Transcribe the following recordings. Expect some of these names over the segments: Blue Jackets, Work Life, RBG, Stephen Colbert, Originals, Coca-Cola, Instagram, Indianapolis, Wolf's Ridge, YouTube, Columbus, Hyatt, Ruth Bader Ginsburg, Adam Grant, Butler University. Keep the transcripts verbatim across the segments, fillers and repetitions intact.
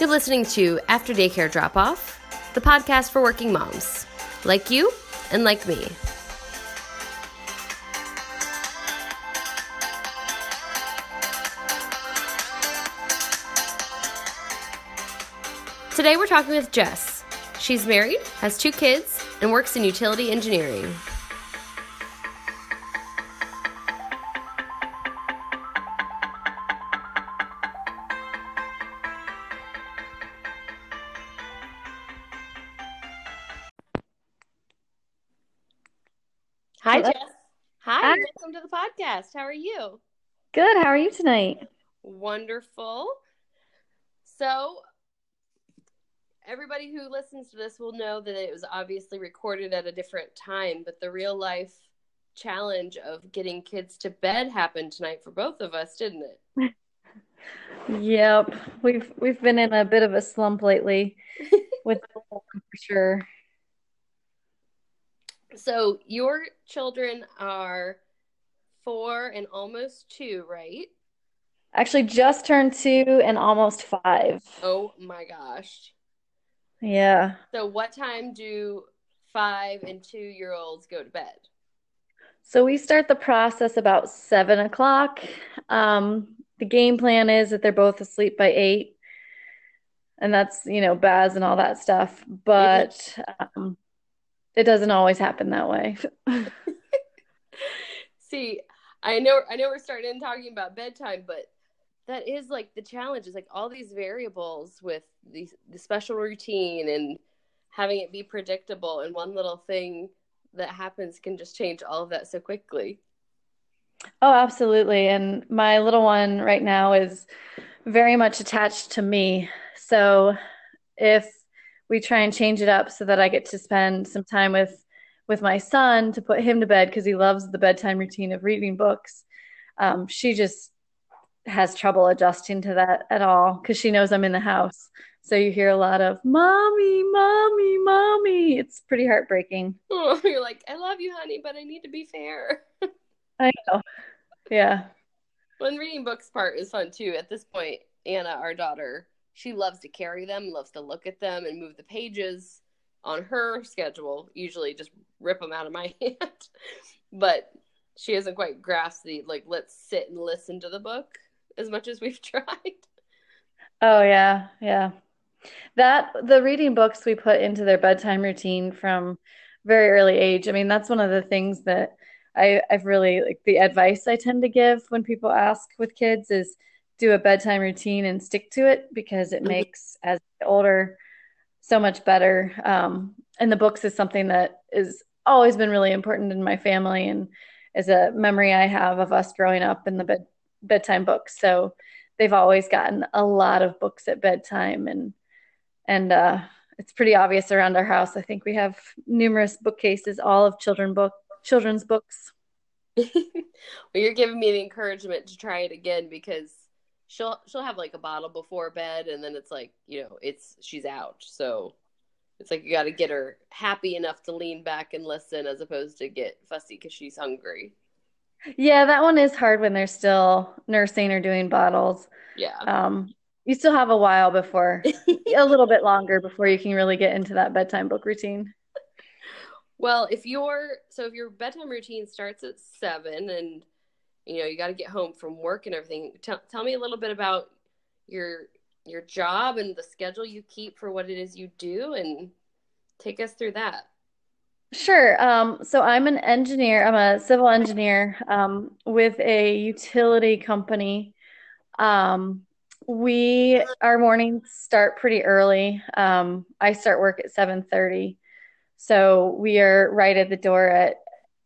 You're listening to After Daycare Drop-Off, the podcast for working moms, like you and like me. Today we're talking with Jess. She's married, has two kids, and works in utility engineering. Hi, Hello. Jess. Hi, Hi, welcome to the podcast. How are you? Good. How are you tonight? Wonderful. So, everybody who listens to this will know that it was obviously recorded at a different time, but the real life challenge of getting kids to bed happened tonight for both of us, didn't it? Yep. We've we've been in a bit of a slump lately with the whole thing for sure. So your children are four and almost two, right? Actually, just turned two and almost five. Oh my gosh. Yeah. So what time do five and two-year-olds go to bed? So we start the process about seven o'clock. Um, the game plan is that they're both asleep by eight. And that's, you know, baths and all that stuff. But um, it doesn't always happen that way. See, I know I know we're starting in talking about bedtime, but that is like the challenge. It's like all these variables with the, the special routine and having it be predictable, and one little thing that happens can just change all of that so quickly. Oh, absolutely. And my little one right now is very much attached to me. So if we try and change it up so that I get to spend some time with, with my son to put him to bed, because he loves the bedtime routine of reading books, um, she just has trouble adjusting to that at all because she knows I'm in the house. So you hear a lot of mommy, mommy, mommy. It's pretty heartbreaking. Oh, you're like, I love you, honey, but I need to be fair. I know. Yeah. Well, the reading books part is fun too. At this point, Anna, our daughter, she loves to carry them, loves to look at them and move the pages on her schedule. Usually just rip them out of my hand. But she hasn't quite grasped the, like, let's sit and listen to the book as much as we've tried. Oh, yeah, yeah. That, the reading books we put into their bedtime routine from very early age. I mean, that's one of the things that I, I've really, like, the advice I tend to give when people ask with kids is do a bedtime routine and stick to it, because it makes, as they get older, so much better. Um, and the books is something that has always been really important in my family, and is a memory I have of us growing up in the bed. bedtime books. So they've always gotten a lot of books at bedtime, and and uh it's pretty obvious around our house. I think we have numerous bookcases, all of children book children's books. Well, you're giving me the encouragement to try it again, because she'll she'll have like a bottle before bed, and then it's like, you know, it's she's out. So it's like you got to get her happy enough to lean back and listen, as opposed to get fussy because she's hungry. Yeah, that one is hard when they're still nursing or doing bottles. Yeah. Um, you still have a while before, a little bit longer before you can really get into that bedtime book routine. Well, if your, so if your bedtime routine starts at seven and, you know, you got to get home from work and everything, t- tell me a little bit about your, your job and the schedule you keep for what it is you do, and take us through that. Sure. Um, so I'm an engineer. I'm a civil engineer um, with a utility company. Um, we, our mornings start pretty early. Um, I start work at seven thirty. So we are right at the door at,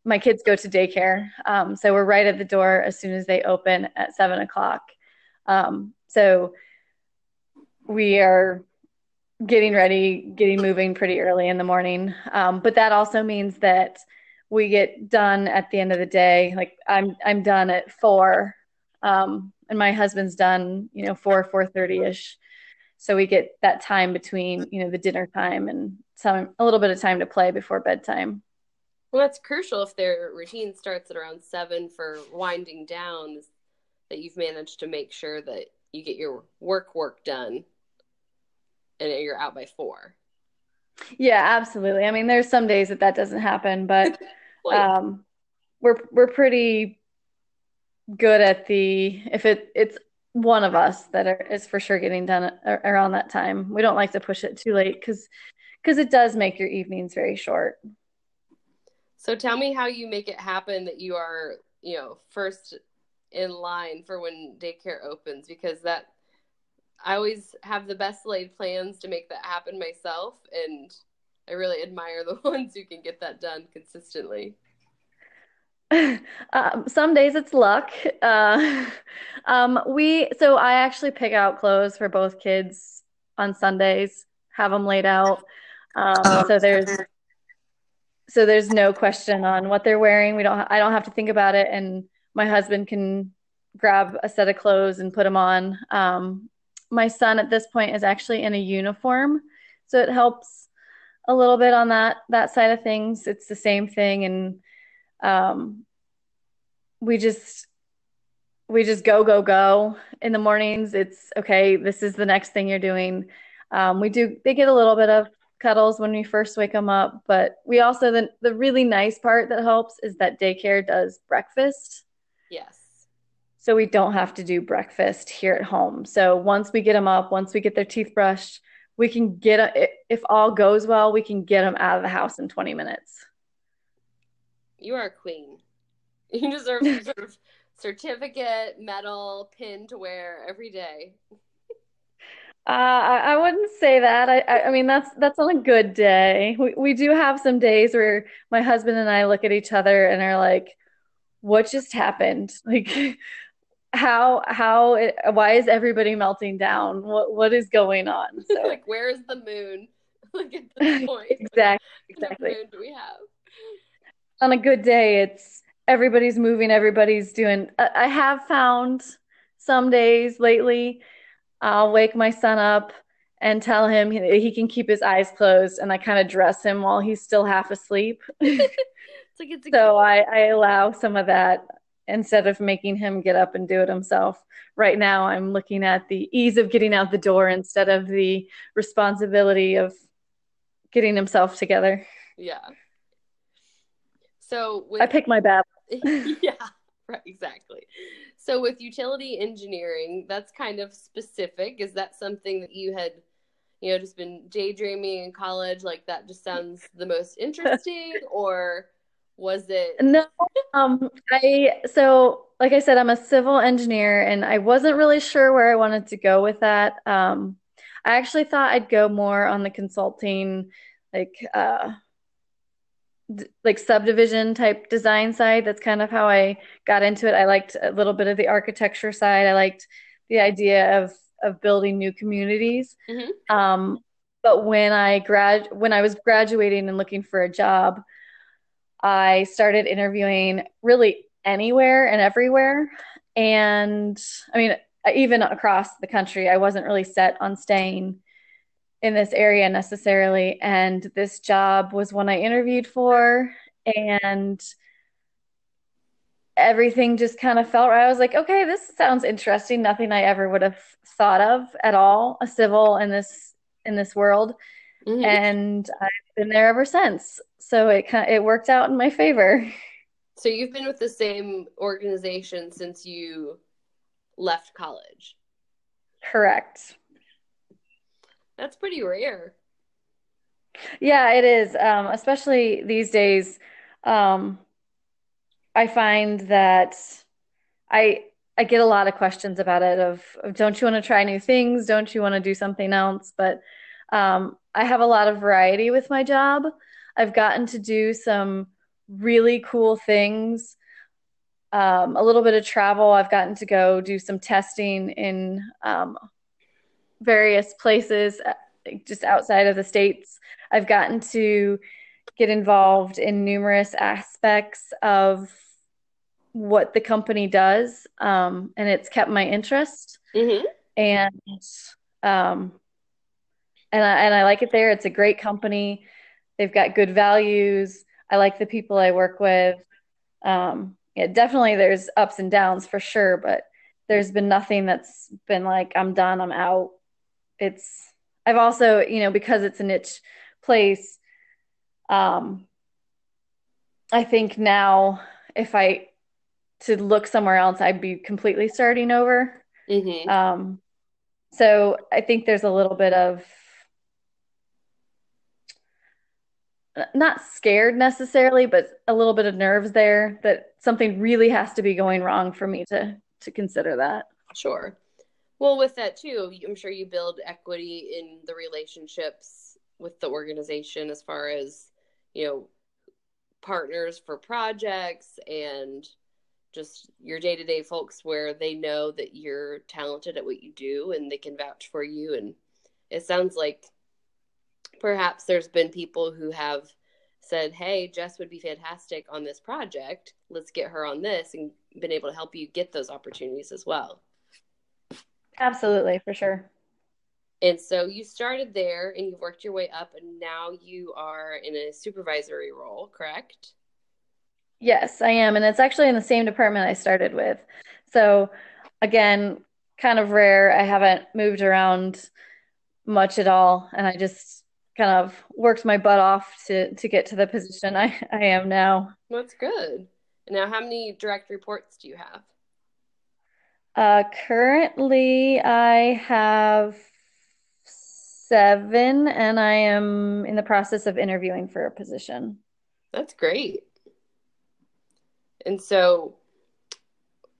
my kids go to daycare. Um, so we're right at the door as soon as they open at seven o'clock. Um, so we are getting ready, getting moving pretty early in the morning. Um, but that also means that we get done at the end of the day. Like I'm, I'm done at four, um, and my husband's done, you know, four, four thirty ish. So we get that time between, you know, the dinner time and some, a little bit of time to play before bedtime. Well, that's crucial if their routine starts at around seven for winding down, that you've managed to make sure that you get your work, work done. and you're out by four. Yeah, absolutely. I mean, there's some days that that doesn't happen, but like, um, we're we're pretty good at the, if it it's one of us that are, is for sure getting done around that time. We don't like to push it too late because because it does make your evenings very short. So tell me how you make it happen that you are, you know, first in line for when daycare opens, because that, I always have the best laid plans to make that happen myself, and I really admire the ones who can get that done consistently. Um, some days it's luck. Uh, um, we so I actually pick out clothes for both kids on Sundays, have them laid out. Um, so there's so there's no question on what they're wearing. We don't. I don't have to think about it, and my husband can grab a set of clothes and put them on. Um, my son at this point is actually in a uniform, so it helps a little bit on that that side of things. It's the same thing, and um, we just we just go go go in the mornings. It's okay. This is the next thing you're doing. Um, we do. They get a little bit of cuddles when we first wake them up, but we also the the really nice part that helps is that daycare does breakfast. Yes. So we don't have to do breakfast here at home. So once we get them up, once we get their teeth brushed, we can get, if all goes well, we can get them out of the house in twenty minutes. You are a queen. You deserve some sort of certificate, medal, pin to wear every day. Uh, I, I wouldn't say that. I, I, I mean, that's, that's on a good day. We, we do have some days where my husband and I look at each other and are like, what just happened? Like, How, how, it, why is everybody melting down? What, what is going on? So like, where is the moon? Like at this point. Exactly. Exactly. What moon do we have? On a good day, it's everybody's moving, everybody's doing. I, I have found some days lately, I'll wake my son up and tell him he, he can keep his eyes closed, and I kind of dress him while he's still half asleep. It's like it's a so I, I allow some of that. Instead of making him get up and do it himself. Right now, I'm looking at the ease of getting out the door instead of the responsibility of getting himself together. Yeah. So with, I pick my battle. Yeah, right, exactly. So with utility engineering, that's kind of specific. Is that something that you had, you know, just been daydreaming in college? Like that just sounds the most interesting, or was it? No. Um, I, so like I said, I'm a civil engineer, and I wasn't really sure where I wanted to go with that. Um, I actually thought I'd go more on the consulting, like, uh, d- like subdivision type design side. That's kind of how I got into it. I liked a little bit of the architecture side. I liked the idea of, of building new communities. Mm-hmm. Um, but when I grad, when I was graduating and looking for a job, I started interviewing really anywhere and everywhere. And I mean, even across the country, I wasn't really set on staying in this area necessarily. And this job was one I interviewed for, and everything just kind of felt right. I was like, okay, this sounds interesting. Nothing I ever would have thought of at all, a civil in this, in this world. Mm-hmm. And I've been there ever since. So it it worked out in my favor. So you've been with the same organization since you left college? Correct. That's pretty rare. Yeah, it is. Um, especially these days, um, I find that I I get a lot of questions about it of, of don't you want to try new things? Don't you want to do something else? But um, I have a lot of variety with my job. I've gotten to do some really cool things, um, a little bit of travel. I've gotten to go do some testing in um, various places just outside of the States. I've gotten to get involved in numerous aspects of what the company does, um, and it's kept my interest. Mm-hmm. And um, and I, and I like it there. It's a great company. They've got good values. I like the people I work with. Um, yeah, definitely there's ups and downs for sure, but there's been nothing that's been like, I'm done, I'm out. It's, I've also, you know, because it's a niche place, um, I think now if I to look somewhere else, I'd be completely starting over. Mm-hmm. Um, so I think there's a little bit of not scared necessarily, but a little bit of nerves there that something really has to be going wrong for me to, to consider that. Sure. Well, with that too, I'm sure you build equity in the relationships with the organization as far as, you know, partners for projects and just your day-to-day folks where they know that you're talented at what you do and they can vouch for you. And it sounds like perhaps there's been people who have said, hey, Jess would be fantastic on this project. Let's get her on this, and been able to help you get those opportunities as well. Absolutely, for sure. And so you started there and you've worked your way up, and now you are in a supervisory role, correct? Yes, I am. And it's actually in the same department I started with. So again, kind of rare. I haven't moved around much at all. And I just kind of worked my butt off to, to get to the position I, I am now. That's good. Now, how many direct reports do you have? Uh, currently, I have seven, and I am in the process of interviewing for a position. That's great. And so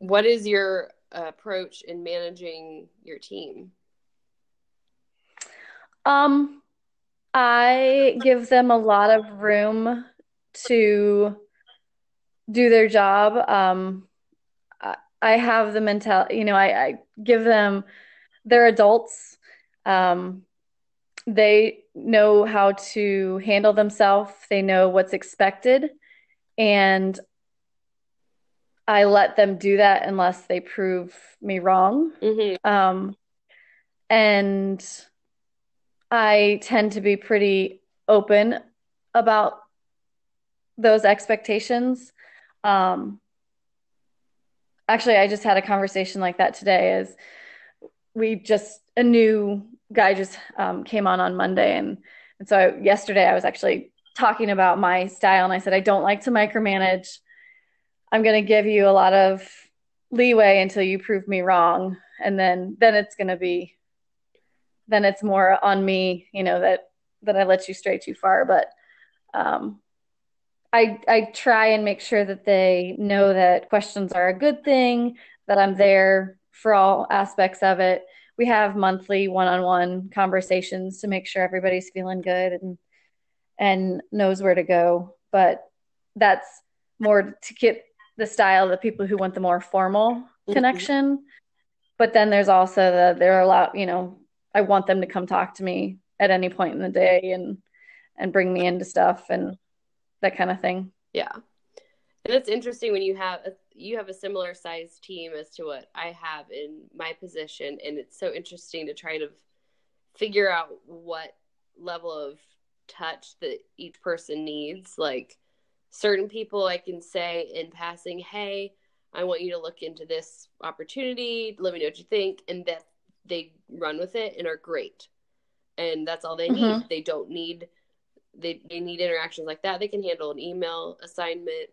what is your approach in managing your team? Um, I give them a lot of room to do their job. Um, I have the mentality, you know, I, I give them, they're adults. Um, they know how to handle themselves. They know what's expected. And I let them do that unless they prove me wrong. Mm-hmm. Um, and I tend to be pretty open about those expectations. Um, actually, I just had a conversation like that today as we just, a new guy just um, came on on Monday. And, and so I, yesterday I was actually talking about my style, and I said, I don't like to micromanage. I'm going to give you a lot of leeway until you prove me wrong. And then, then it's going to be, then it's more on me, you know, that, that I let you stray too far. But um, I, I try and make sure that they know that questions are a good thing, that I'm there for all aspects of it. We have monthly one-on-one conversations to make sure everybody's feeling good and, and knows where to go. But that's more to get the style of the people who want the more formal connection. Mm-hmm. But then there's also the, they're allowed, you know, I want them to come talk to me at any point in the day and, and bring me into stuff and that kind of thing. Yeah. And it's interesting when you have, a, you have a similar size team as to what I have in my position. And it's so interesting to try to figure out what level of touch that each person needs. Like, certain people I can say in passing, hey, I want you to look into this opportunity. Let me know what you think. And that they run with it and are great. And that's all they mm-hmm. need. They don't need, they, they need interactions like that. They can handle an email assignment.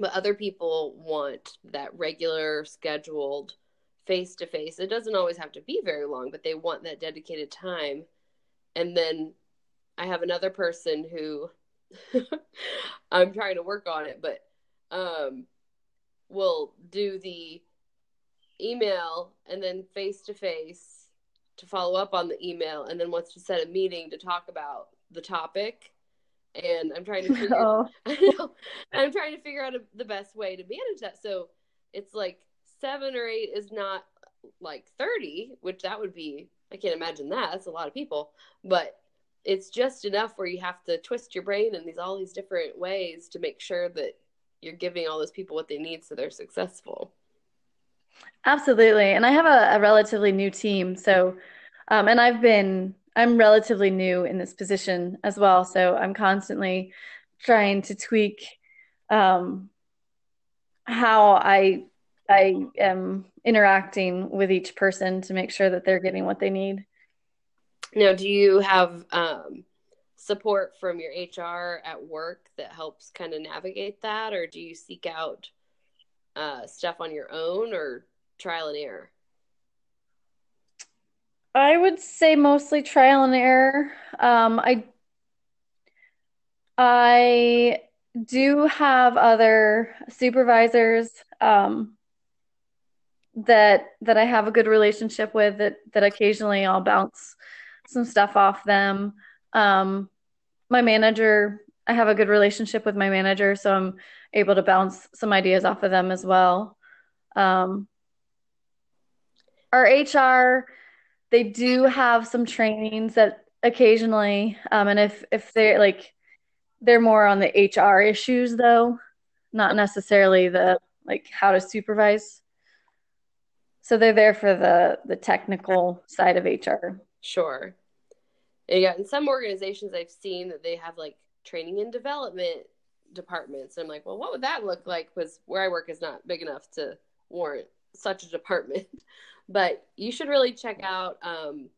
But other people want that regular, scheduled, face-to-face. It doesn't always have to be very long, but they want that dedicated time. And then I have another person who... I'm trying to work on it, but um, we'll do the email and then face-to-face to follow up on the email, and then wants to set a meeting to talk about the topic. And I'm trying to figure, oh. I know, I'm trying to figure out a, the best way to manage that. So it's like seven or eight is not like thirty, which that would be, I can't imagine that. That's a lot of people. But it's just enough where you have to twist your brain in these, all these different ways to make sure that you're giving all those people what they need so they're successful. Absolutely. And I have a, a relatively new team. So, um, and I've been, I'm relatively new in this position as well. So I'm constantly trying to tweak um, how I, I am interacting with each person to make sure that they're getting what they need. Now, do you have um, support from your H R at work that helps kind of navigate that, or do you seek out uh, stuff on your own or trial and error? I would say mostly trial and error. Um, I I do have other supervisors um, that that I have a good relationship with. That that occasionally I'll bounce some stuff off them. Um, my manager, I have a good relationship with my manager, so I'm able to bounce some ideas off of them as well. Um, our H R. They do have some trainings that occasionally, um, and if, if they're like, they're more on the H R issues though, not necessarily the, like how to supervise. So they're there for the, the technical side of H R. Sure. Yeah. In some organizations I've seen that they have like training and development departments. And I'm like, well, what would that look like? Because where I work is not big enough to warrant such a department. But you should really check out, um,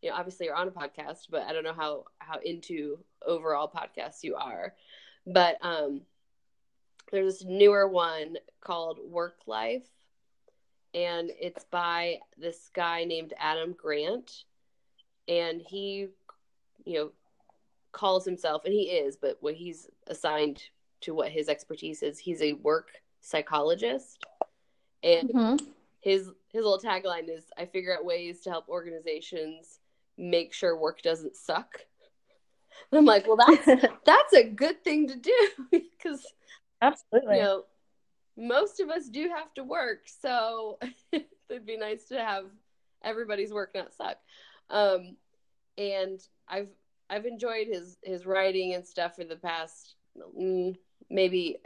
you know, obviously you're on a podcast, but I don't know how, how into overall podcasts you are. But um, there's this newer one called Work Life, and it's by this guy named Adam Grant. And he, you know, calls himself, and he is, but what he's assigned to what his expertise is, he's a work psychologist. And mm-hmm. his... His little tagline is, I figure out ways to help organizations make sure work doesn't suck. And I'm like, well, that's that's a good thing to do because, absolutely, you know, most of us do have to work. So it'd be nice to have everybody's work not suck. Um, and I've I've enjoyed his, his writing and stuff for the past mm, maybe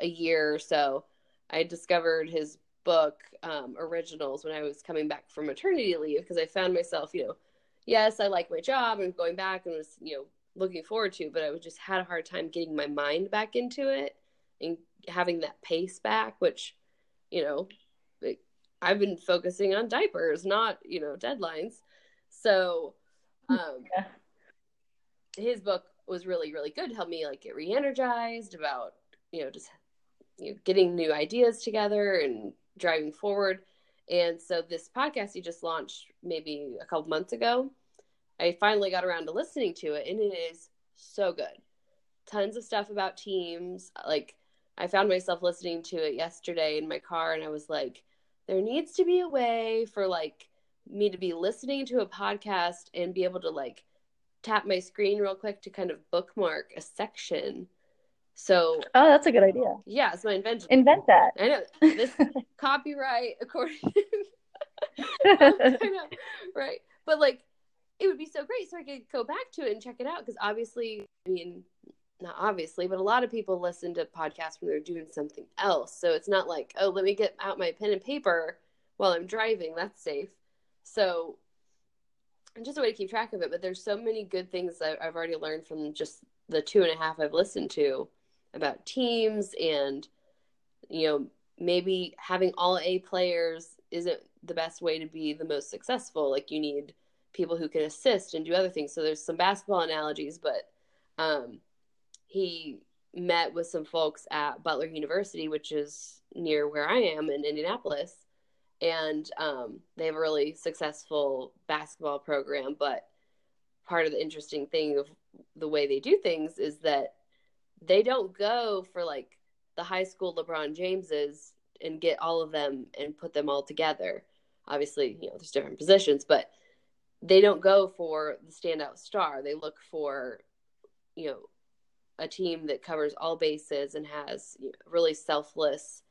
a year or so. I discovered his book um, Originals when I was coming back from maternity leave, because I found myself, you know, yes, I like my job and going back and was, you know, looking forward to, but I was just had a hard time getting my mind back into it and having that pace back, which, you know, like, I've been focusing on diapers, not, you know, deadlines. So um, yeah. His book was really, really good. Helped me like get re-energized about, you know, just you know, getting new ideas together and driving forward. And so this podcast he just launched maybe a couple months ago, I finally got around to listening to it, and it is so good. Tons of stuff about teams. Like, I found myself listening to it yesterday in my car, and I was like, there needs to be a way for like me to be listening to a podcast and be able to like tap my screen real quick to kind of bookmark a section. So, oh, that's a good idea. Yeah, it's my invention. Invent that. I know this copyright according. I know, right? But like, it would be so great, so I could go back to it and check it out, because obviously, I mean, not obviously, but a lot of people listen to podcasts when they're doing something else. So it's not like, oh, let me get out my pen and paper while I'm driving. That's safe. So, and just a way to keep track of it. But there's so many good things that I've already learned from just the two and a half I've listened to, about teams and, you know, maybe having all A players isn't the best way to be the most successful. Like, you need people who can assist and do other things. So there's some basketball analogies, but um, he met with some folks at Butler University, which is near where I am in Indianapolis. And um, they have a really successful basketball program. But part of the interesting thing of the way they do things is that they don't go for like the high school LeBron Jameses and get all of them and put them all together. Obviously, you know, there's different positions, but they don't go for the standout star. They look for, you know, a team that covers all bases and has really selfless,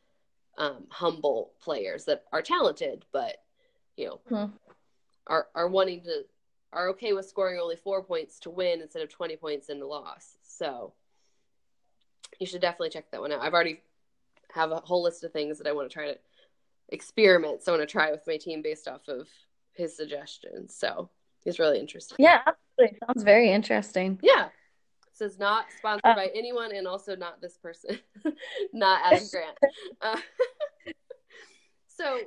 um, humble players that are talented, but, you know, mm-hmm. are, are wanting to, are okay with scoring only four points to win instead of twenty points in the loss. So you should definitely check that one out. I've already have a whole list of things that I want to try to experiment. So I want to try with my team based off of his suggestions. So it's really interesting. Yeah, absolutely. Sounds very interesting. Yeah. This is not sponsored uh, by anyone, and also not this person, not Adam Grant. Uh, so,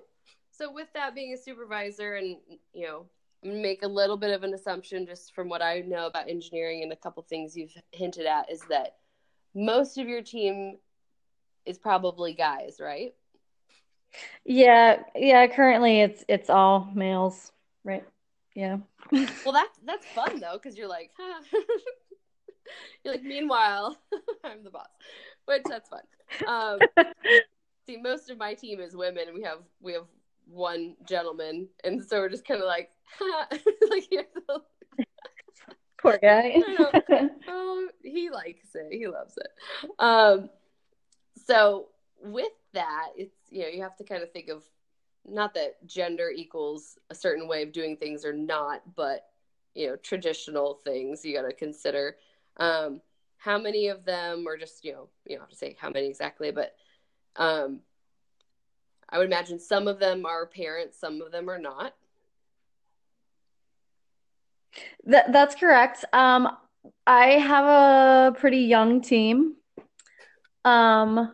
so with that being a supervisor and, you know, make a little bit of an assumption just from what I know about engineering and a couple things you've hinted at is that most of your team is probably guys, right? Yeah. Yeah. Currently it's, it's all males, right? Yeah. Well, that's, that's fun though. Cause you're like, huh. You're like, meanwhile, I'm the boss, which that's fun. Um, see, most of my team is women. We have, we have one gentleman. And so we're just kind of like, ha. Like, you know, poor guy. Oh, he likes it. He loves it. Um, so with that, it's, you know, you have to kind of think of, not that gender equals a certain way of doing things or not, but, you know, traditional things you got to consider. Um, how many of them are just, you know, you don't have to say how many exactly, but um, I would imagine some of them are parents, some of them are not. Th- that's correct. Um, I have a pretty young team. Um,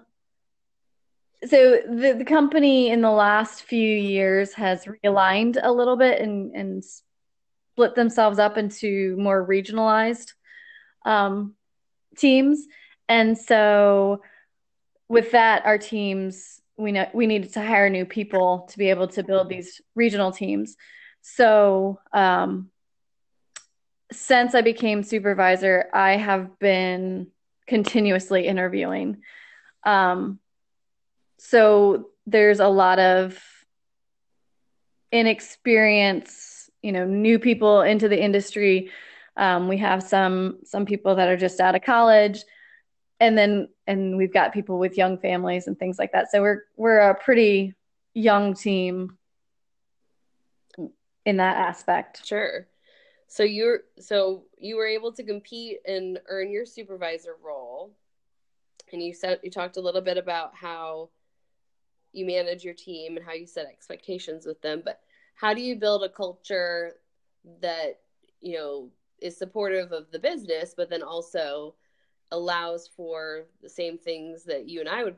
so the, the company in the last few years has realigned a little bit and, and split themselves up into more regionalized um, teams. And so with that, our teams, we know we needed to hire new people to be able to build these regional teams. So um, since I became supervisor, I have been continuously interviewing. Um, so there's a lot of inexperience, you know, new people into the industry. Um, we have some, some people that are just out of college and then, and we've got people with young families and things like that. So we're, we're a pretty young team in that aspect. Sure. So you're, so you were able to compete and earn your supervisor role. And you said, you talked a little bit about how you manage your team and how you set expectations with them, but how do you build a culture that, you know, is supportive of the business, but then also allows for the same things that you and I would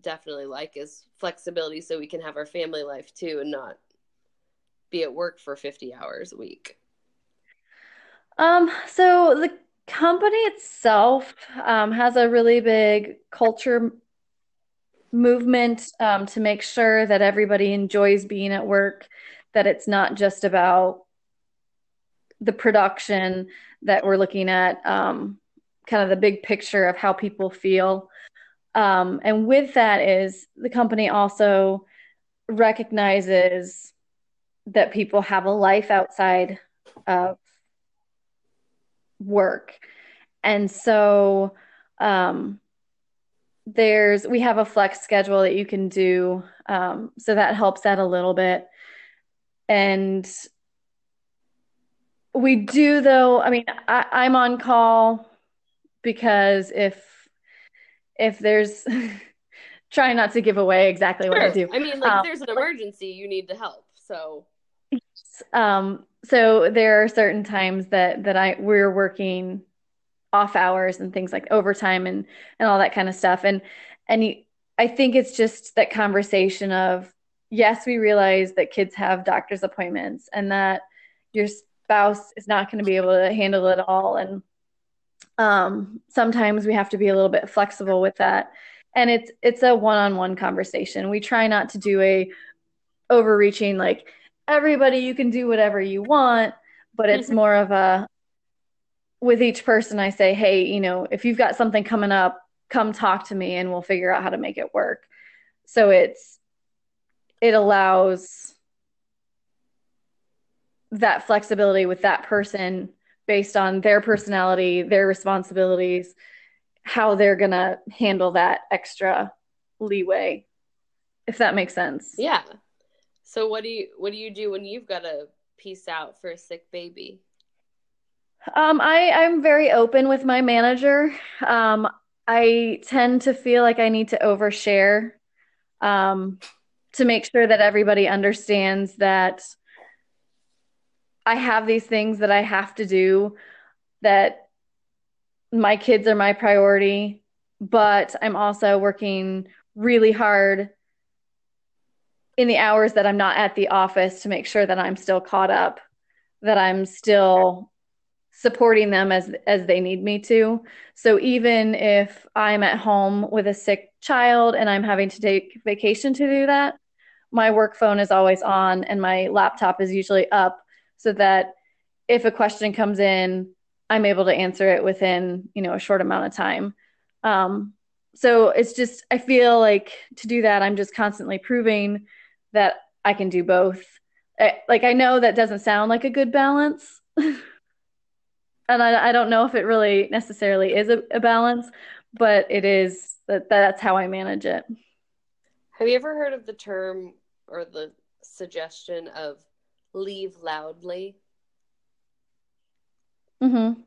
definitely like is flexibility. So we can have our family life too, and not be at work for fifty hours a week. Um, so the company itself um, has a really big culture movement um, to make sure that everybody enjoys being at work, that it's not just about the production, that we're looking at um, kind of the big picture of how people feel. Um, and with that is the company also recognizes that people have a life outside of work. And so um, there's, we have a flex schedule that you can do. Um, so that helps out a little bit. And we do though, I mean, I, I'm on call because if, if there's, try not to give away exactly sure. what I do. I mean, like um, if there's an emergency, you need to help. So Um, so there are certain times that, that I, we're working off hours and things like overtime and, and all that kind of stuff. And, and you, I think it's just that conversation of, yes, we realize that kids have doctor's appointments and that your spouse is not going to be able to handle it all. And, um, sometimes we have to be a little bit flexible with that. And it's, it's a one-on-one conversation. We try not to do a overreaching, like, everybody, you can do whatever you want, but it's more of a, with each person I say, hey, you know, if you've got something coming up, come talk to me and we'll figure out how to make it work. So it's, it allows that flexibility with that person based on their personality, their responsibilities, how they're going to handle that extra leeway, if that makes sense. Yeah. So what do you, what do you do when you've got to peace out for a sick baby? Um, I, I'm very open with my manager. Um, I tend to feel like I need to overshare um, to make sure that everybody understands that I have these things that I have to do, that my kids are my priority, but I'm also working really hard in the hours that I'm not at the office to make sure that I'm still caught up that I'm still supporting them as as they need me to. So even if I'm at home with a sick child and I'm having to take vacation to do that, my work phone is always on and my laptop is usually up so that if a question comes in, I'm able to answer it within, you know, a short amount of time. Um, so it's just, I feel like to do that, I'm just constantly proving that I can do both. I, like, I know that doesn't sound like a good balance. And I, I don't know if it really necessarily is a, a balance, but it is that that's how I manage it. Have you ever heard of the term or the suggestion of leave loudly? Mm-hmm.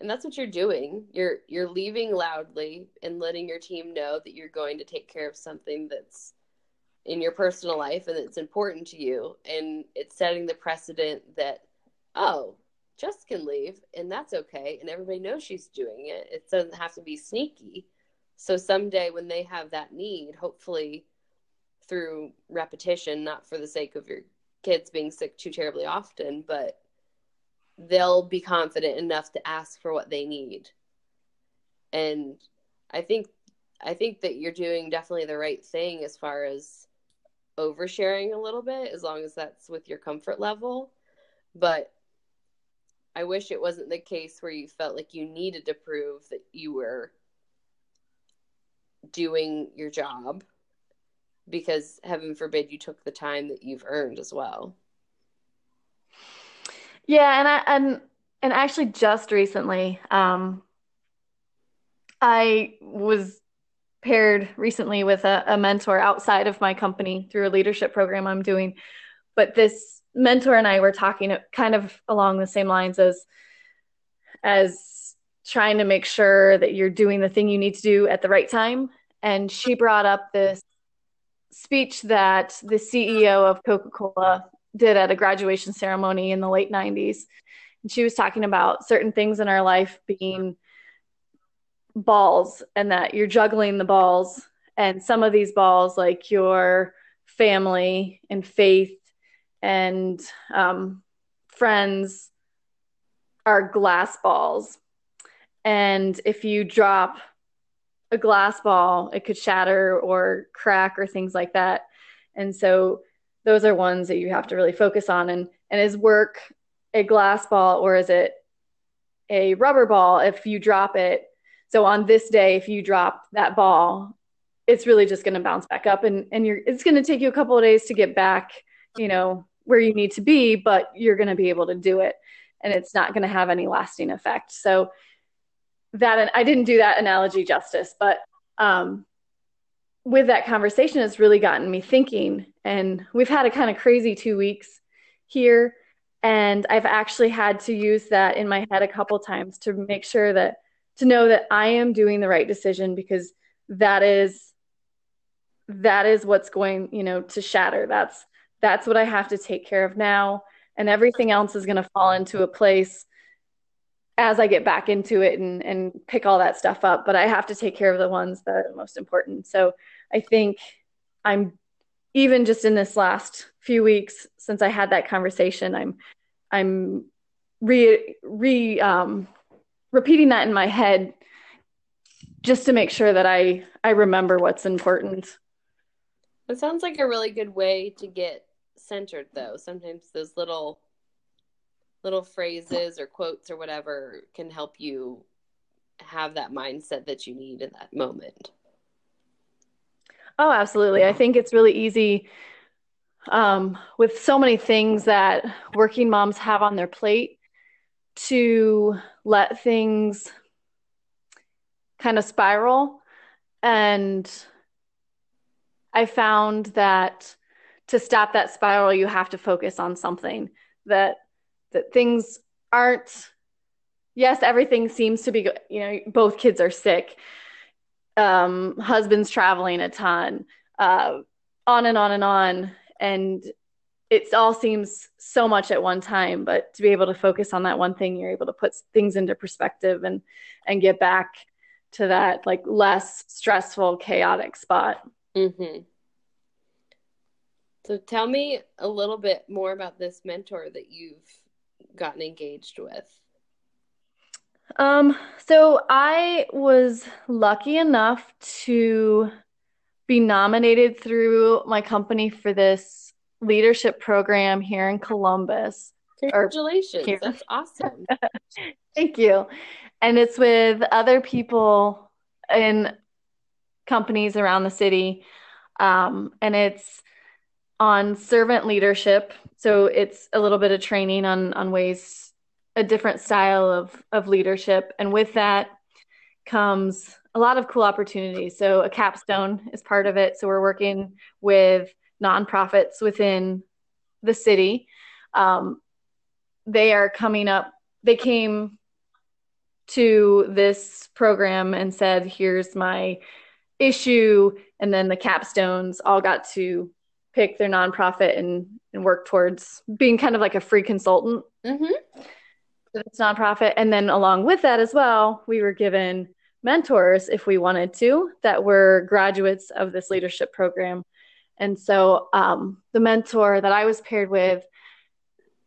And that's what you're doing. You're you're leaving loudly and letting your team know that you're going to take care of something that's in your personal life and it's important to you. And it's setting the precedent that, oh, Jess can leave and that's okay. And everybody knows she's doing it. It doesn't have to be sneaky. So someday when they have that need, hopefully through repetition, not for the sake of your kids being sick too terribly often, but they'll be confident enough to ask for what they need. And I think, I think that you're doing definitely the right thing as far as oversharing a little bit, as long as that's with your comfort level. But I wish it wasn't the case where you felt like you needed to prove that you were doing your job, because heaven forbid you took the time that you've earned as well. Yeah. And I, and, and actually just recently, um, I was paired recently with a, a mentor outside of my company through a leadership program I'm doing. But this mentor and I were talking kind of along the same lines as, as trying to make sure that you're doing the thing you need to do at the right time. And she brought up this speech that the C E O of Coca-Cola did at a graduation ceremony in the late nineties. And she was talking about certain things in our life being balls, and that you're juggling the balls. And some of these balls, like your family and faith and um, friends, are glass balls. And if you drop a glass ball, it could shatter or crack or things like that. And so those are ones that you have to really focus on. And, and is work a glass ball or is it a rubber ball if you drop it? So on this day, if you drop that ball, it's really just going to bounce back up, and, and you're, it's going to take you a couple of days to get back, you know, where you need to be, but you're going to be able to do it, and it's not going to have any lasting effect. So that, I didn't do that analogy justice, but um, with that conversation, it's really gotten me thinking. And we've had a kind of crazy two weeks here, and I've actually had to use that in my head a couple times to make sure that, to know that I am doing the right decision, because that is, that is what's going, you know, to shatter. That's, that's what I have to take care of now. And everything else is going to fall into a place as I get back into it and, and pick all that stuff up. But I have to take care of the ones that are the most important. So I think I'm, even just in this last few weeks since I had that conversation, I'm, I'm re, re, um, repeating that in my head just to make sure that I, I remember what's important. It sounds like a really good way to get centered, though. Sometimes those little, little phrases or quotes or whatever can help you have that mindset that you need in that moment. Oh, absolutely. I think it's really easy um, with so many things that working moms have on their plate to let things kind of spiral. And I found that to stop that spiral, you have to focus on something, that that things aren't, yes, everything seems to be, you know, both kids are sick, um, husband's traveling a ton, uh, on and on and on. And it all seems so much at one time, but to be able to focus on that one thing, you're able to put things into perspective and, and get back to that like less stressful, chaotic spot. Mm-hmm. So tell me a little bit more about this mentor that you've gotten engaged with? Um, so I was lucky enough to be nominated through my company for this leadership program here in Columbus. Congratulations. Or- That's awesome. Thank you. And it's with other people in companies around the city. Um, and it's on servant leadership. So it's a little bit of training on, on ways a different style of, of leadership. And with that comes a lot of cool opportunities. So a capstone is part of it. So we're working with nonprofits within the city. Um, they are coming up. They came to this program and said, here's my issue. And then the capstones all got to pick their nonprofit and, and work towards being kind of like a free consultant. Mm-hmm. It's nonprofit. And then along with that as well, we were given mentors if we wanted to, that were graduates of this leadership program. And so um, the mentor that I was paired with,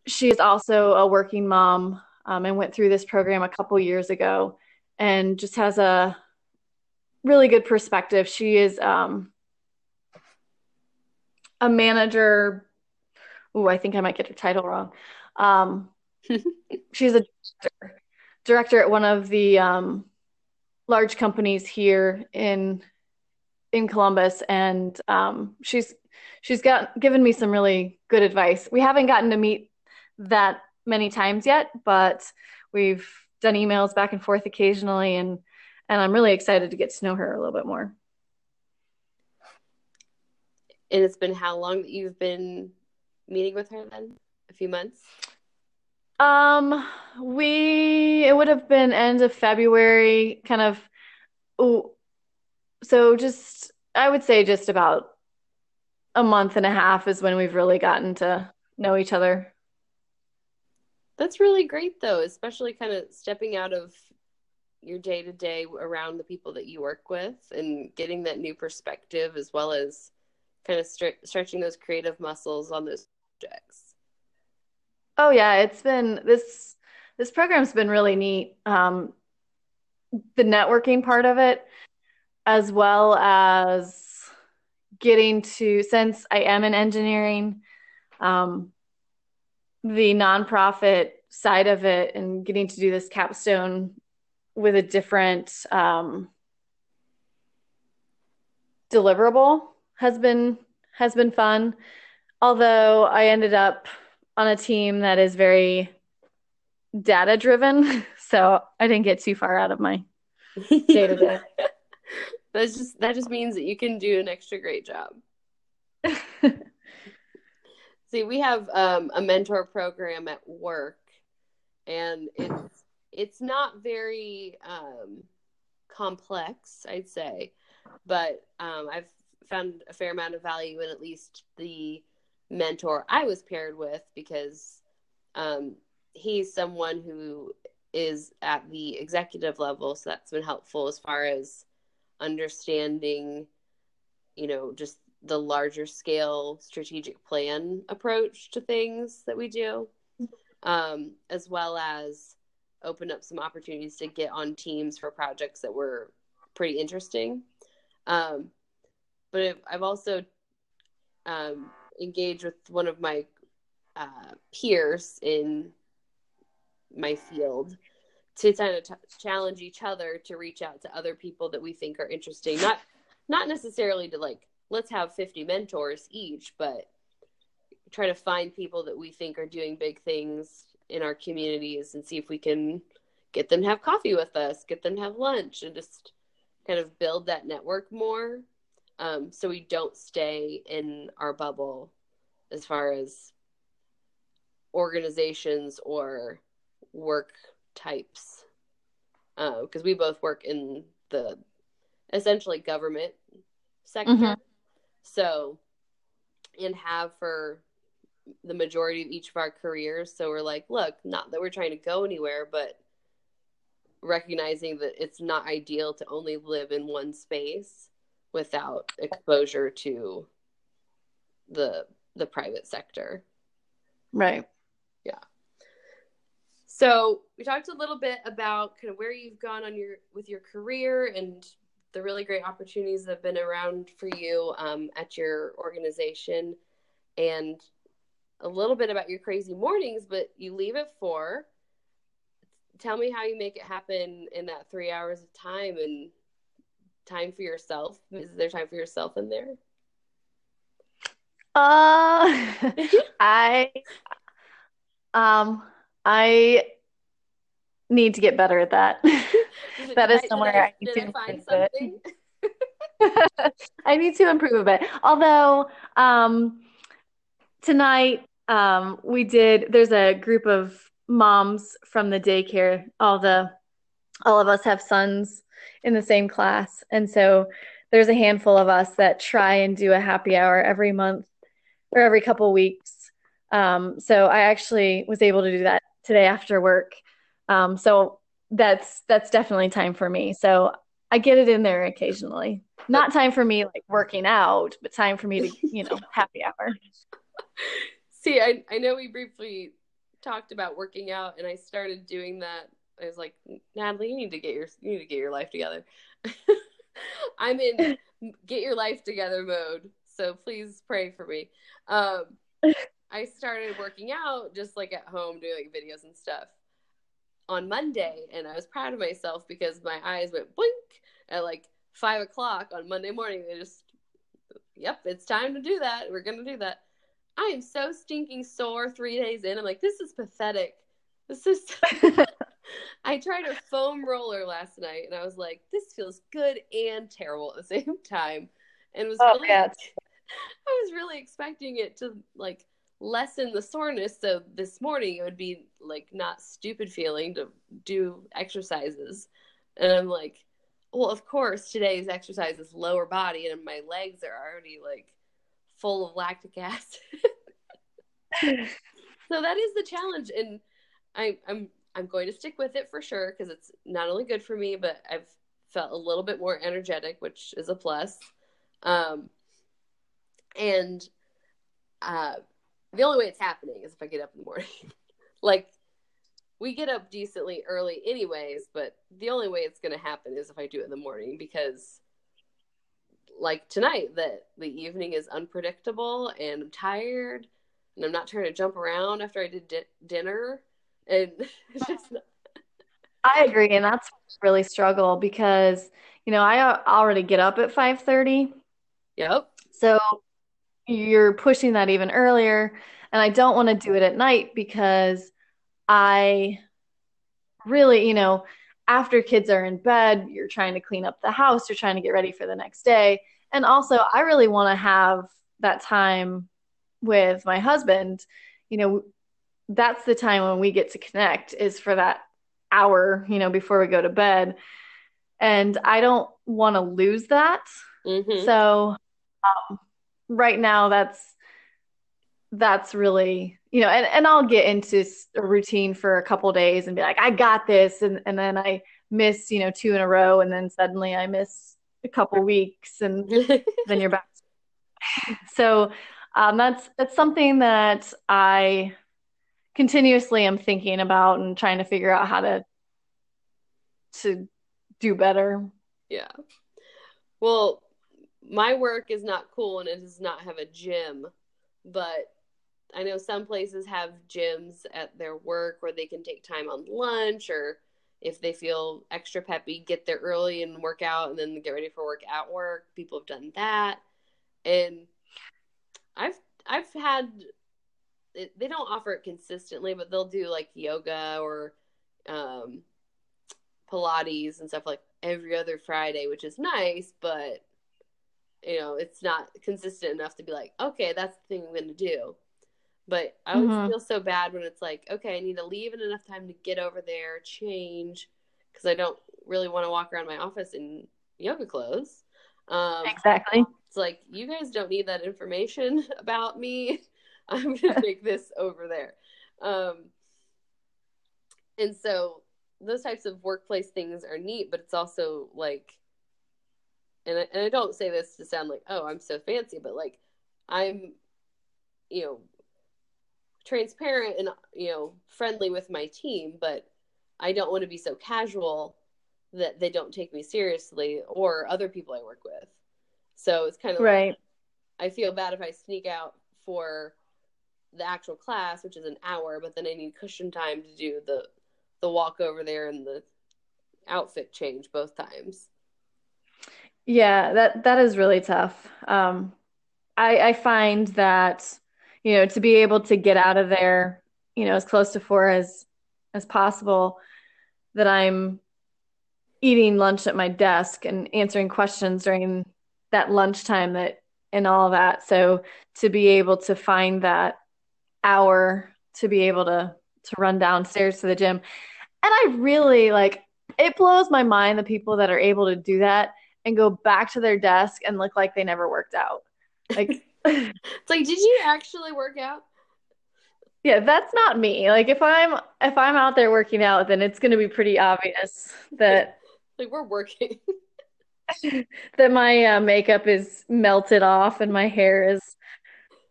she is also a working mom um, and went through this program a couple years ago and just has a really good perspective. She is um, a manager. Ooh, I think I might get her title wrong. Um, She's a director, director at one of the um, large companies here in in Columbus, and um, she's she's got given me some really good advice. We haven't gotten to meet that many times yet, but we've done emails back and forth occasionally, and and I'm really excited to get to know her a little bit more. And it's been how long that you've been meeting with her then? A few months? Um, we, it would have been end of February, kind of, ooh, so just, I would say just about a month and a half is when we've really gotten to know each other. That's really great though, especially kind of stepping out of your day to day around the people that you work with and getting that new perspective, as well as kind of stre- stretching those creative muscles on those projects. Oh yeah, it's been this this program's been really neat. Um, the networking part of it, as well as getting to, since I am in engineering, um, the nonprofit side of it, and getting to do this capstone with a different um, deliverable has been has been fun. Although I ended up on a team that is very data driven. So I didn't get too far out of my day to day. That's just, that just means that you can do an extra great job. See, we have um, a mentor program at work, and it's, it's not very um, complex, I'd say, but um, I've found a fair amount of value in at least the mentor I was paired with, because um, he's someone who is at the executive level. So that's been helpful as far as understanding, you know, just the larger scale strategic plan approach to things that we do, um, as well as open up some opportunities to get on teams for projects that were pretty interesting. Um, but I've also um, engage with one of my uh, peers in my field to kind of t- challenge each other to reach out to other people that we think are interesting. Not not necessarily to like, let's have fifty mentors each, but try to find people that we think are doing big things in our communities and see if we can get them to have coffee with us, get them to have lunch, and just kind of build that network more. Um, so we don't stay in our bubble as far as organizations or work types, because uh, we both work in the essentially government sector. Mm-hmm. So, and have for the majority of each of our careers. So we're like, look, not that we're trying to go anywhere, but recognizing that it's not ideal to only live in one space without exposure to the the private sector. Right. Yeah. So we talked a little bit about kind of where you've gone on your with your career and the really great opportunities that have been around for you um, at your organization, and a little bit about your crazy mornings, but you leave at four. Tell me how you make it happen in that three hours of time and time for yourself. Is there time for yourself in there? Uh, I, um, I need to get better at that. That is somewhere I, I need to find something. I need to improve a bit. Although, um, tonight, um, we did, there's a group of moms from the daycare. All the, all of us have sons in the same class. And so there's a handful of us that try and do a happy hour every month or every couple weeks. Um, so I actually was able to do that today after work. Um, so that's, that's definitely time for me. So I get it in there occasionally. Not time for me like working out, but time for me to, you know, happy hour. See, I, I know we briefly talked about working out, and I started doing that. I was like, Natalie, you need to get your, you need to get your life together. I'm in get your life together mode. So please pray for me. Um, I started working out just like at home, doing like videos and stuff on Monday. And I was proud of myself because my eyes went blink at like five o'clock on Monday morning. They just, yep, it's time to do that. We're going to do that. I am so stinking sore three days in. I'm like, this is pathetic. This is, I tried a foam roller last night and I was like, this feels good and terrible at the same time. And was oh, really, yeah. I was really expecting it to like lessen the soreness. So this morning it would be like not stupid feeling to do exercises. And I'm like, well, of course today's exercise is lower body and my legs are already like full of lactic acid. So that is the challenge. And I, I'm, I'm going to stick with it for sure because it's not only good for me, but I've felt a little bit more energetic, which is a plus. Um, and uh, the only way it's happening is if I get up in the morning. Like, we get up decently early anyways, but the only way it's going to happen is if I do it in the morning because, like tonight, that the evening is unpredictable and I'm tired and I'm not trying to jump around after I did di- dinner. And it's just not. I agree, and that's really struggle because you know I already get up at five thirty. Yep. So you're pushing that even earlier, and I don't want to do it at night because I really, you know, after kids are in bed, you're trying to clean up the house, you're trying to get ready for the next day, and also I really want to have that time with my husband. You know, that's the time when we get to connect is for that hour, you know, before we go to bed. And I don't want to lose that. Mm-hmm. So um, right now that's, that's really, you know, and, and I'll get into a routine for a couple of days and be like, I got this. And, and then I miss, you know, two in a row. And then suddenly I miss a couple weeks and then you're back. So um, that's, that's something that I continuously I'm thinking about and trying to figure out how to to do better. Yeah. Well, my work is not cool and it does not have a gym, but I know some places have gyms at their work where they can take time on lunch, or if they feel extra peppy, get there early and work out and then get ready for work at work. People have done that. And I've I've had they don't offer it consistently, but they'll do like yoga or um, Pilates and stuff like every other Friday, which is nice, but you know, it's not consistent enough to be like, okay, that's the thing I'm going to do. But I always mm-hmm. feel so bad when it's like, okay, I need to leave in enough time to get over there, change, because I don't really want to walk around my office in yoga clothes. Um, exactly. It's like, you guys don't need that information about me. I'm going to take this over there. Um, and so those types of workplace things are neat, but it's also like, and I, and I don't say this to sound like, oh, I'm so fancy, but like, I'm, you know, transparent and, you know, friendly with my team, but I don't want to be so casual that they don't take me seriously or other people I work with. So it's kind of right. Like, I feel bad if I sneak out for the actual class, which is an hour, but then I need cushion time to do the, the walk over there and the outfit change both times. Yeah, that, that is really tough. Um, I, I find that, you know, to be able to get out of there, you know, as close to four as, as possible, that I'm eating lunch at my desk and answering questions during that lunchtime that, and all that. So to be able to find that hour to be able to, to run downstairs to the gym. And I really like, it blows my mind, the people that are able to do that and go back to their desk and look like they never worked out. Like, it's like, did you actually work out? Yeah, that's not me. Like if I'm, if I'm out there working out, then it's going to be pretty obvious that like we're working. that my uh, makeup is melted off and my hair is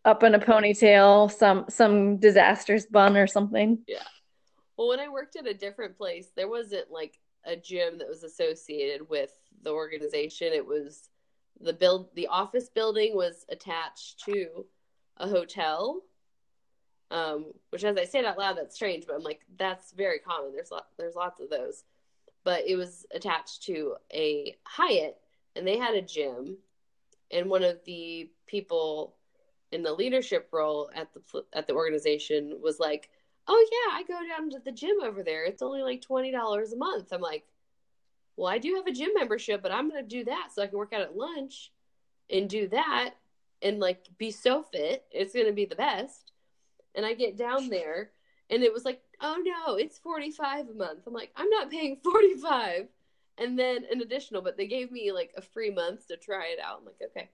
up in a ponytail, some some disastrous bun or something. Yeah. Well, when I worked at a different place, there wasn't like a gym that was associated with the organization. It was the build the office building was attached to a hotel. Um, which, as I say it out loud, that's strange, but I'm like, that's very common. There's lot there's lots of those. But it was attached to a Hyatt, and they had a gym. And one of the people in the leadership role at the at the organization was like, "Oh yeah, I go down to the gym over there. It's only like twenty dollars a month." I'm like, "Well, I do have a gym membership, but I'm gonna do that so I can work out at lunch and do that and like be so fit. It's gonna be the best." And I get down there, and it was like, "Oh no, it's forty-five a month." I'm like, I'm not paying forty-five, and then an additional. But they gave me like a free month to try it out. I'm like, okay.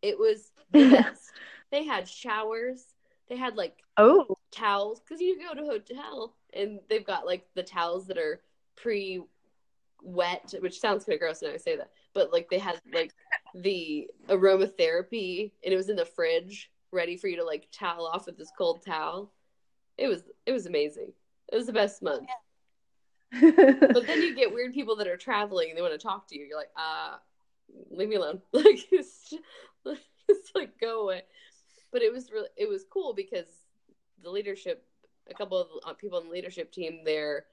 It was the best. They had showers. They had like oh towels, because you go to a hotel and they've got like the towels that are pre-wet, which sounds kind of gross when I say that. But like they had like the aromatherapy, and it was in the fridge, ready for you to like towel off with this cold towel. It was it was amazing. It was the best month. Yeah. But then you get weird people that are traveling and they want to talk to you. You're like, uh, leave me alone. Like, it's, just, it's like, go away. But it was really, it was cool because the leadership, a couple of people on the leadership team there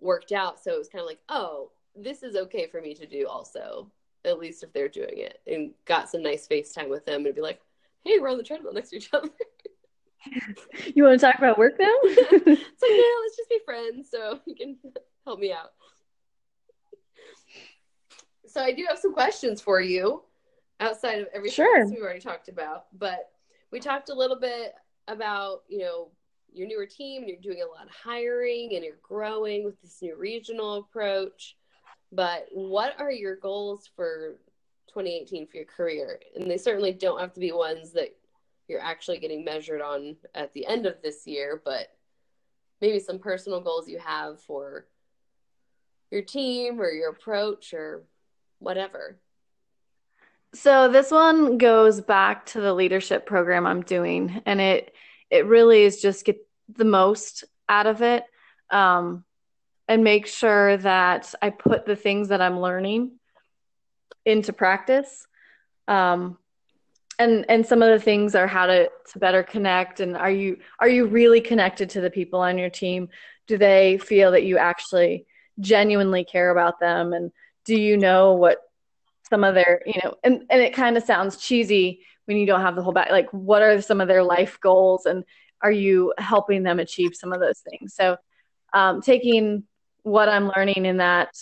worked out. So it was kind of like, oh, this is okay for me to do also, at least if they're doing it. And got some nice face time with them and be like, hey, we're on the treadmill next to each other. You want to talk about work now? It's like, yeah, let's just be friends so you can help me out. So I do have some questions for you outside of everything sure. else we've already talked about. But we talked a little bit about, you know, your newer team. You're doing a lot of hiring and you're growing with this new regional approach. But what are your goals for twenty eighteen for your career? And they certainly don't have to be ones that you're actually getting measured on at the end of this year, but maybe some personal goals you have for your team or your approach or whatever. So this one goes back to the leadership program I'm doing, and it, it really is just get the most out of it, um, and make sure that I put the things that I'm learning into practice. Um, And and some of the things are how to, to better connect, and are you are you really connected to the people on your team? Do they feel that you actually genuinely care about them? And do you know what some of their, you know, and, and it kind of sounds cheesy when you don't have the whole back, like what are some of their life goals, and are you helping them achieve some of those things? So um, taking what I'm learning in that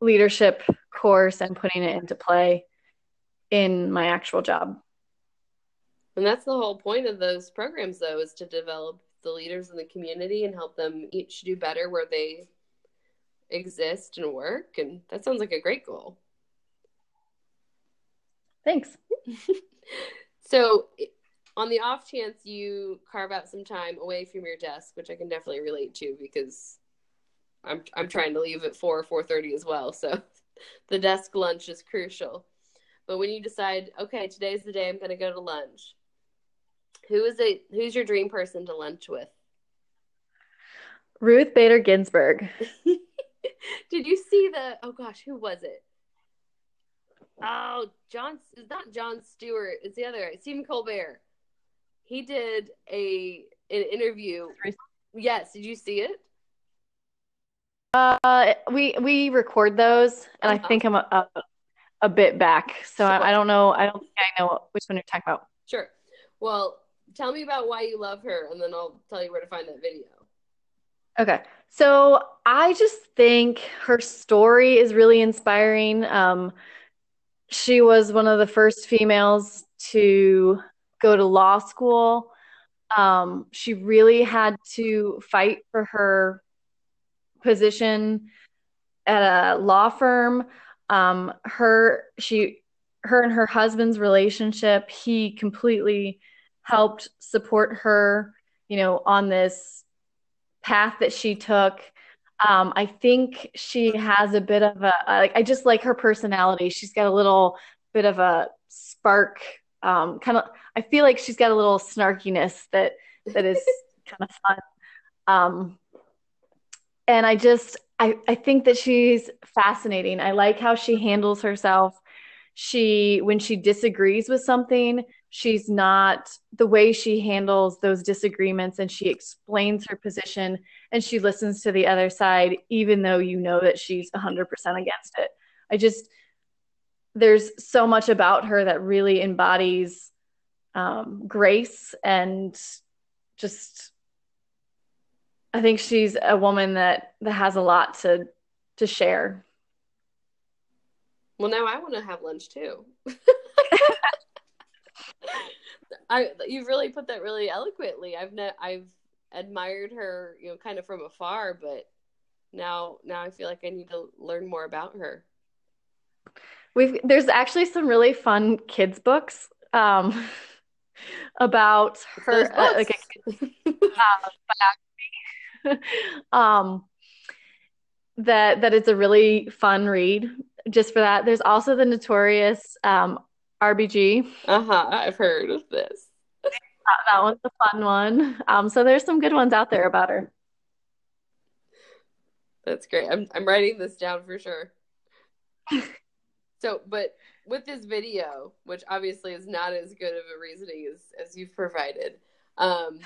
leadership course and putting it into play in my actual job. And that's the whole point of those programs, though, is to develop the leaders in the community and help them each do better where they exist and work. And that sounds like a great goal. Thanks. So on the off chance you carve out some time away from your desk, which I can definitely relate to because I'm I'm trying to leave at four or four thirty as well. So the desk lunch is crucial. But when you decide, okay, today's the day I'm going to go to lunch, Who is it? Who's your dream person to lunch with? Ruth Bader Ginsburg. Did you see the, oh gosh, who was it? Oh, John, it's not John Stewart. It's the other, Stephen Colbert. He did a an interview. Yes. Did you see it? Uh, we, we record those and uh-huh. I think I'm a, a, a bit back. So sure. I, I don't know. I don't think I know which one you're talking about. Sure. Well, tell me about why you love her and then I'll tell you where to find that video. Okay. So I just think her story is really inspiring. Um, she was one of the first females to go to law school. Um, she really had to fight for her position at a law firm. Um, her, she, her and her husband's relationship, he completely helped support her, you know, on this path that she took. Um, I think she has a bit of a, like, I just like her personality. She's got a little bit of a spark, um, kind of, I feel like she's got a little snarkiness that, that is kind of fun. Um, and I just, I, I think that she's fascinating. I like how she handles herself. She, when she disagrees with something, she's not, the way she handles those disagreements and she explains her position and she listens to the other side, even though you know that she's one hundred percent against it. I just, there's so much about her that really embodies um, grace, and just, I think she's a woman that, that has a lot to, to share. Well, now I want to have lunch too. I you've really put that really eloquently. I've ne- I've admired her, you know, kind of from afar, but now now I feel like I need to learn more about her. We've there's actually some really fun kids books um, about her uh, like a kid's, uh, biography. um, that that it's a really fun read. Just for that, there's also the notorious um, R B G. Uh huh. I've heard of this. that, that one's a fun one. Um, so there's some good ones out there about her. That's great. I'm I'm writing this down for sure. So, but with this video, which obviously is not as good of a reasoning as as you've provided, um,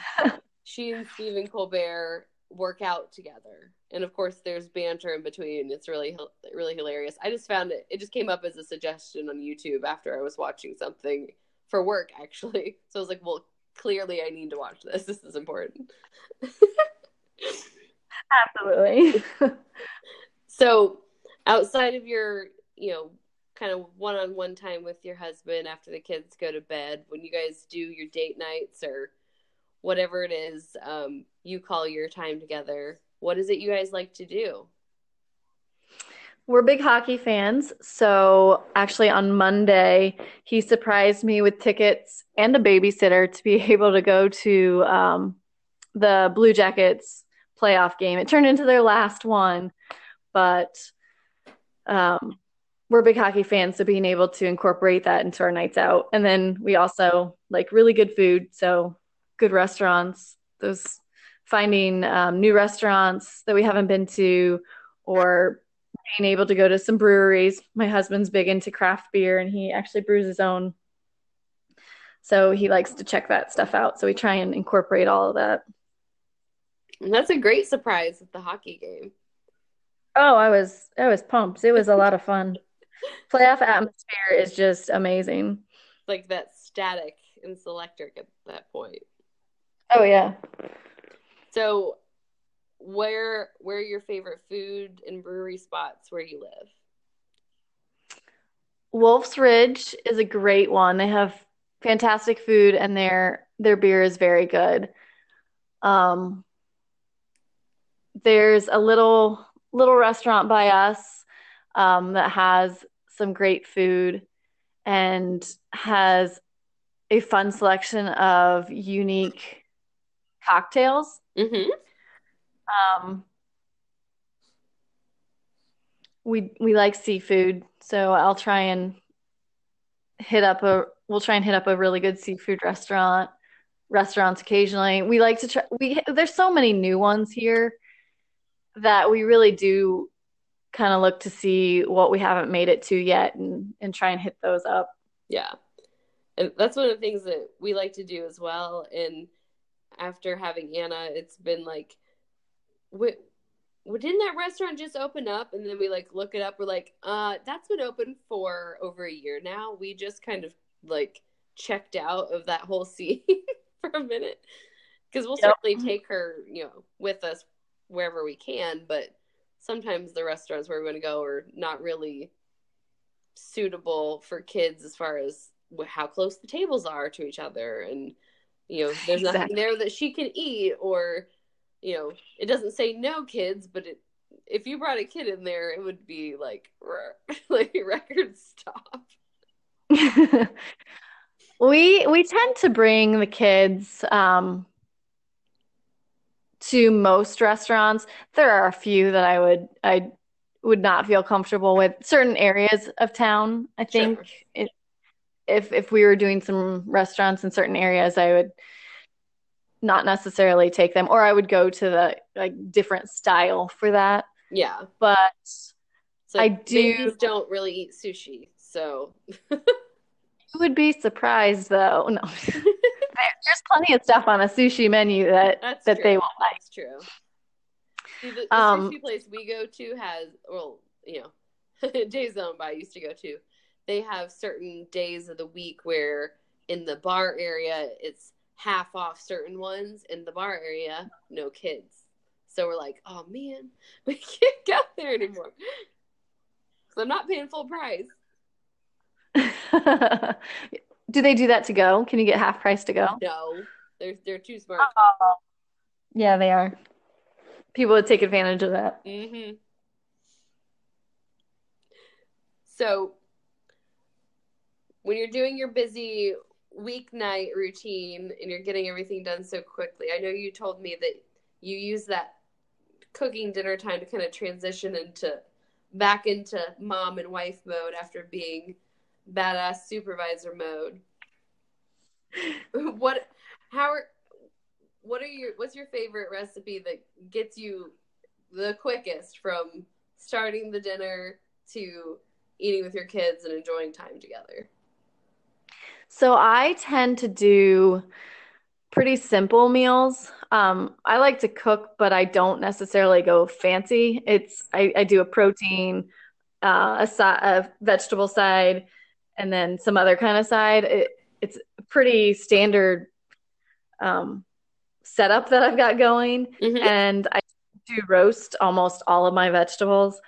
she and Stephen Colbert work out together, and of course there's banter in between. It's really really hilarious. I just found it it just came up as a suggestion on YouTube after I was watching something for work, actually, so I was like, well, clearly I need to watch this this is important. Absolutely. So outside of your, you know, kind of one-on-one time with your husband after the kids go to bed, when you guys do your date nights or whatever it is um, you call your time together, what is it you guys like to do? We're big hockey fans. So actually on Monday, he surprised me with tickets and a babysitter to be able to go to um, the Blue Jackets playoff game. It turned into their last one, but um, we're big hockey fans. So being able to incorporate that into our nights out. And then we also like really good food. So good restaurants, those finding um, new restaurants that we haven't been to, or being able to go to some breweries. My husband's big into craft beer and he actually brews his own. So he likes to check that stuff out. So we try and incorporate all of that. And that's a great surprise at the hockey game. Oh, I was, I was pumped. It was a lot of fun. Playoff atmosphere is just amazing. Like that static, it's electric at that point. Oh yeah. So where where are your favorite food and brewery spots where you live? Wolf's Ridge is a great one. They have fantastic food and their their beer is very good. Um there's a little little restaurant by us um that has some great food and has a fun selection of unique cocktails. Mm-hmm. Um, we we like seafood, so I'll try and hit up a. We'll try and hit up a really good seafood restaurant. restaurants occasionally. We like to try. We there's so many new ones here that we really do kind of look to see what we haven't made it to yet, and, and try and hit those up. Yeah. And that's one of the things that we like to do as well. And after having Anna, it's been like, what, well, didn't that restaurant just open up? And then we like look it up. We're like, uh, that's been open for over a year now. We just kind of like checked out of that whole scene for a minute, because we'll yep. certainly take her, you know, with us wherever we can. But sometimes the restaurants where we want to go are not really suitable for kids as far as how close the tables are to each other, and you know there's exactly. nothing there that she can eat, or you know it doesn't say no kids, but it, if you brought a kid in there it would be like like record stop. we we tend to bring the kids um to most restaurants. There are a few that I would I would not feel comfortable with, certain areas of town. I think sure. it, if if we were doing some restaurants in certain areas, I would not necessarily take them, or I would go to the like different style for that. Yeah, but so I do babies don't really eat sushi, so you would be surprised though. No. There's plenty of stuff on a sushi menu that, that they won't like. That's true. See, the the um, sushi place we go to has, well, you know, Days Owned By I used to go to, they have certain days of the week where in the bar area, it's half off certain ones. In the bar area, no kids. So we're like, oh, man, we can't go there anymore. So I'm not paying full price. Do they do that to go? Can you get half price to go? No, they're they're too smart. Oh, yeah, they are. People would take advantage of that. Mm-hmm. So, when you're doing your busy weeknight routine and you're getting everything done so quickly, I know you told me that you use that cooking dinner time to kind of transition into back into mom and wife mode after being badass supervisor mode. What how are what are your what's your favorite recipe that gets you the quickest from starting the dinner to eating with your kids and enjoying time together? So I tend to do pretty simple meals. Um, I like to cook, but I don't necessarily go fancy. It's I, I do a protein, uh, a, si- a vegetable side, and then some other kind of side. It, it's pretty standard um, setup that I've got going. Mm-hmm. And I do roast almost all of my vegetables.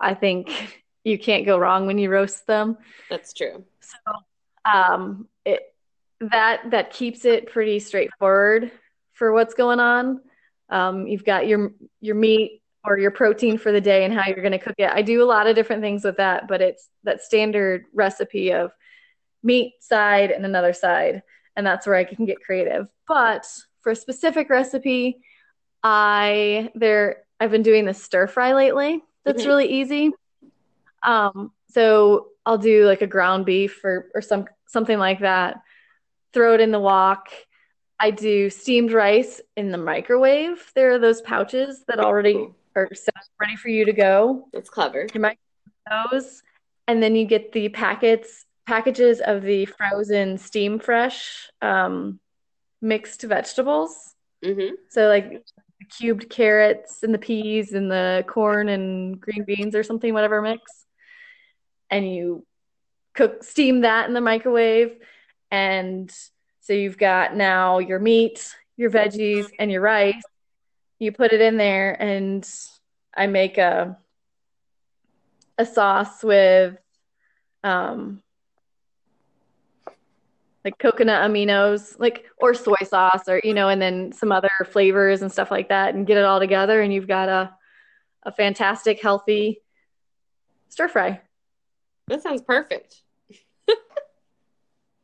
I think you can't go wrong when you roast them. That's true. So um, it, that, that keeps it pretty straightforward for what's going on. Um, you've got your, your meat or your protein for the day and how you're going to cook it. I do a lot of different things with that, but it's that standard recipe of meat side and another side. And that's where I can get creative. But for a specific recipe, I, there, I've been doing this stir fry lately. That's mm-hmm. really easy. Um, so I'll do like a ground beef or, or some, something like that. Throw it in the wok. I do steamed rice in the microwave. There are those pouches that already are set ready for you to go. That's clever. You might get those, and then you get the packets, packages of the frozen steam fresh um, mixed vegetables. Mm-hmm. So like the cubed carrots and the peas and the corn and green beans or something, whatever mix. And you cook, steam that in the microwave, and so you've got now your meat, your veggies, and your rice. You put it in there, and I make a a sauce with um, like coconut aminos, like or soy sauce, or you know, and then some other flavors and stuff like that, and get it all together, and you've got a a fantastic, healthy stir fry. That sounds perfect.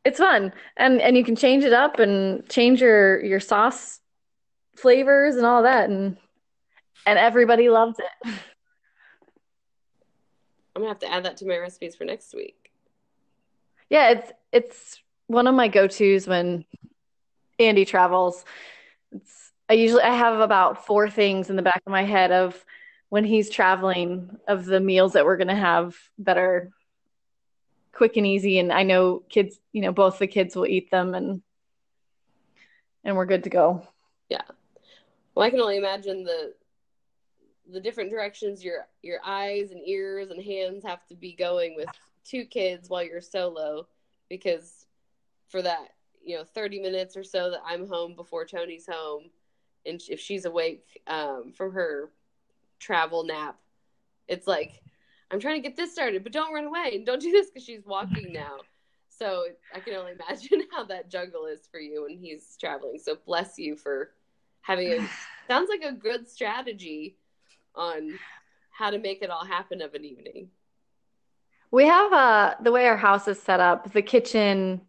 It's fun, and and you can change it up and change your, your sauce flavors and all that, and and everybody loves it. I'm gonna have to add that to my recipes for next week. Yeah, it's it's one of my go-tos when Andy travels. It's, I usually, I have about four things in the back of my head of when he's traveling, of the meals that we're going to have that are quick and easy. And I know kids, you know, both the kids will eat them, and, and we're good to go. Yeah. Well, I can only imagine the, the different directions your your eyes and ears and hands have to be going with two kids while you're solo, because for that, you know, thirty minutes or so that I'm home before Tony's home, and if she's awake um, from her travel nap, it's like, I'm trying to get this started, but don't run away and don't do this because she's walking now. So I can only imagine how that juggle is for you when he's traveling. So bless you for having a, sounds like a good strategy on how to make it all happen of an evening. We have uh the way our house is set up, the kitchen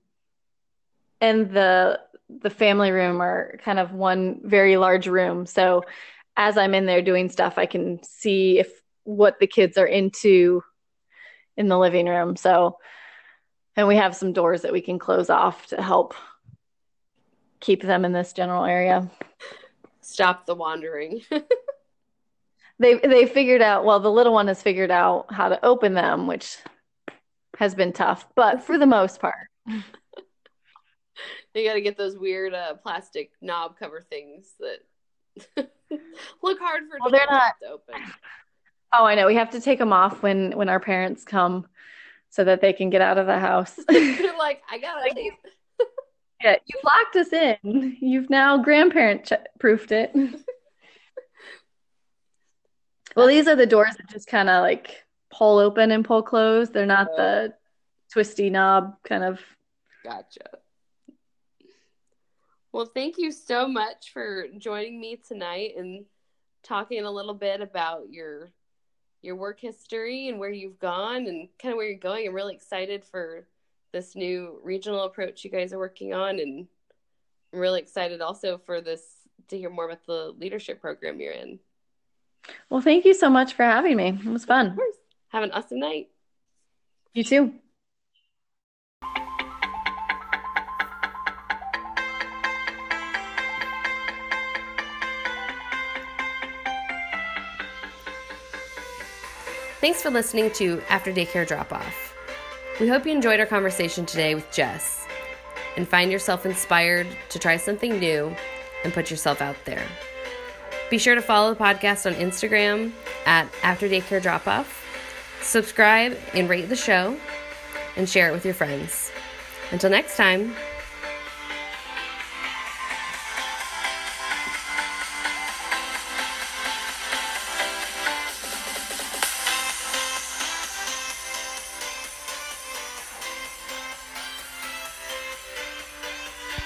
and the the family room are kind of one very large room. So as I'm in there doing stuff, I can see if what the kids are into in the living room. So, and we have some doors that we can close off to help keep them in this general area. Stop the wandering. They they figured out, well, the little one has figured out how to open them, which has been tough, but for the most part. You got to get those weird uh, plastic knob cover things that look hard for well, they're not to open. Oh, I know. We have to take them off when, when our parents come so that they can get out of the house. They're like, I got to leave. Yeah, you've locked us in. You've now grandparent-proofed it. Well, these are the doors that just kind of like pull open and pull closed. They're not the twisty knob kind of. Gotcha. Well, thank you so much for joining me tonight and talking a little bit about your your work history and where you've gone and kind of where you're going. I'm really excited for this new regional approach you guys are working on, and I'm really excited also for this to hear more about the leadership program you're in. Well, thank you so much for having me. It was fun. Of course. Have an awesome night. You too. Thanks for listening to After Daycare Drop-Off. We hope you enjoyed our conversation today with Jess and find yourself inspired to try something new and put yourself out there. Be sure to follow the podcast on Instagram at After Daycare Drop-Off. Subscribe and rate the show and share it with your friends. Until next time.